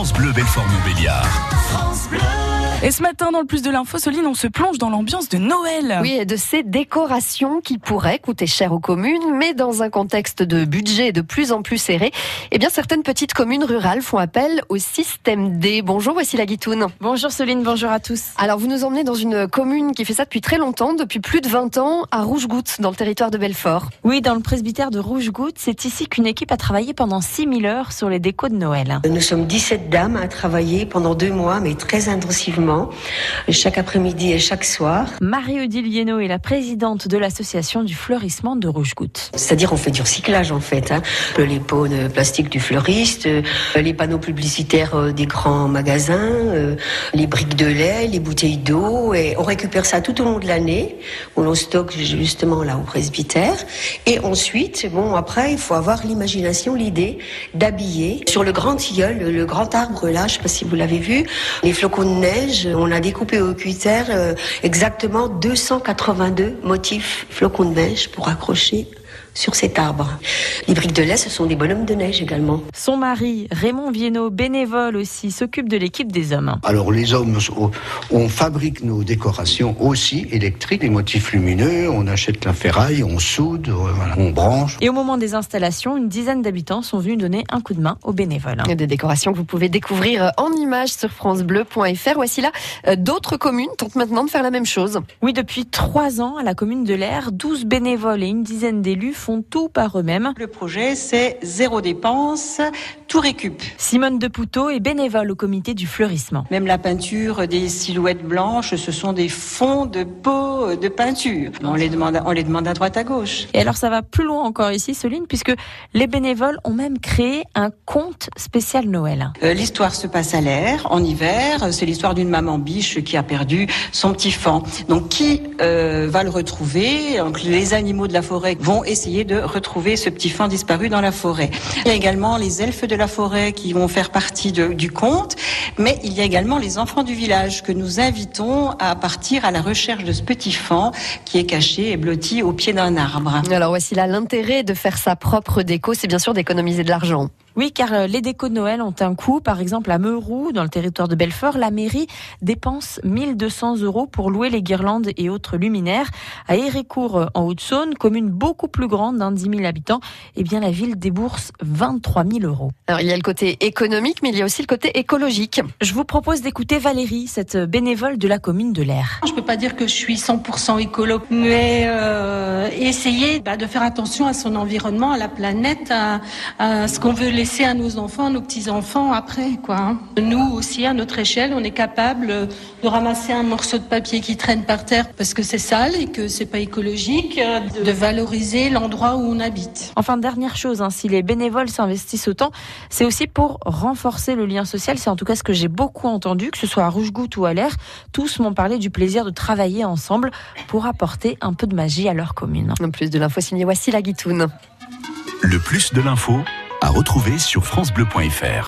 France Bleu Belfort-Montbéliard. France Bleu. Et ce matin, dans le plus de l'info, Soline, on se plonge dans l'ambiance de Noël. Oui, et de ces décorations qui pourraient coûter cher aux communes, mais dans un contexte de budget de plus en plus serré, eh bien, certaines petites communes rurales font appel au système D. Bonjour, voici la Guitoune. Bonjour Soline, bonjour à tous. Alors, vous nous emmenez dans une commune qui fait ça depuis très longtemps, depuis plus de 20 ans, à Rougegoutte, dans le territoire de Belfort. Oui, dans le presbytère de Rougegoutte, c'est ici qu'une équipe a travaillé pendant 6000 heures sur les décos de Noël. Nous sommes 17 dames à travailler pendant 2 mois, mais très intensivement. Chaque après-midi et chaque soir. Marie-Odile Hieno est la présidente de l'association du fleurissement de Rougegoutte. C'est-à-dire on fait du recyclage en fait. Les pots de plastique du fleuriste, les panneaux publicitaires des grands magasins, les briques de lait, les bouteilles d'eau. Et on récupère ça tout au long de l'année. On le stocke justement là au presbytère. Et ensuite, bon après, il faut avoir l'imagination, l'idée d'habiller. Sur le grand tilleul, le grand arbre là, je ne sais pas si vous l'avez vu, les flocons de neige. On a découpé au cutter exactement 282 motifs flocons de neige pour accrocher sur cet arbre. Les briques de lait, ce sont des bonhommes de neige également. Son mari, Raymond Viennot, bénévole aussi, s'occupe de l'équipe des hommes. Alors les hommes, on fabrique nos décorations aussi électriques, des motifs lumineux, on achète la ferraille, on soude, on branche. Et au moment des installations, une dizaine d'habitants sont venus donner un coup de main aux bénévoles. Des décorations que vous pouvez découvrir en images sur francebleu.fr. Voici là, d'autres communes tentent maintenant de faire la même chose. Oui, depuis 3 ans, à la commune de l'Aire, 12 bénévoles et une dizaine d'élus font tout par eux-mêmes. Le projet, c'est zéro dépense, tout récup. Simone de Poutot est bénévole au comité du fleurissement. Même la peinture des silhouettes blanches, ce sont des fonds de pots de peinture. On les demande à droite à gauche. Et alors ça va plus loin encore ici, Soline, puisque les bénévoles ont même créé un conte spécial Noël. L'histoire se passe à l'Aire, en hiver. C'est l'histoire d'une maman biche qui a perdu son petit faon. Donc qui va le retrouver? Donc, les animaux de la forêt vont essayer de retrouver ce petit faon disparu dans la forêt. Il y a également les elfes de la forêt qui vont faire partie du conte, mais il y a également les enfants du village que nous invitons à partir à la recherche de ce petit faon qui est caché et blotti au pied d'un arbre. Alors voici là l'intérêt de faire sa propre déco, c'est bien sûr d'économiser de l'argent. Oui, car les décos de Noël ont un coût. Par exemple, à Meuroux, dans le territoire de Belfort, la mairie dépense 1 200 € pour louer les guirlandes et autres luminaires. À Éricourt, en Haute-Saône, commune beaucoup plus grande, 10 000 habitants, eh bien, la ville débourse 23 000 €. Alors, il y a le côté économique, mais il y a aussi le côté écologique. Je vous propose d'écouter Valérie, cette bénévole de la commune de l'Aire. Je ne peux pas dire que je suis 100% écolo, mais essayer de faire attention à son environnement, à la planète, à ce qu'on veut laisser à nos enfants, à nos petits-enfants après, quoi. Nous aussi, à notre échelle, on est capable de ramasser un morceau de papier qui traîne par terre parce que c'est sale et que c'est pas écologique, de valoriser l'endroit où on habite. Enfin, dernière chose, si les bénévoles s'investissent autant, c'est aussi pour renforcer le lien social. C'est en tout cas ce que j'ai beaucoup entendu, que ce soit à Rougegoutte ou à l'Aire. Tous m'ont parlé du plaisir de travailler ensemble pour apporter un peu de magie à leur commune. En plus de l'info signée, voici la Guitoune. Le plus de l'info à retrouver sur francebleu.fr.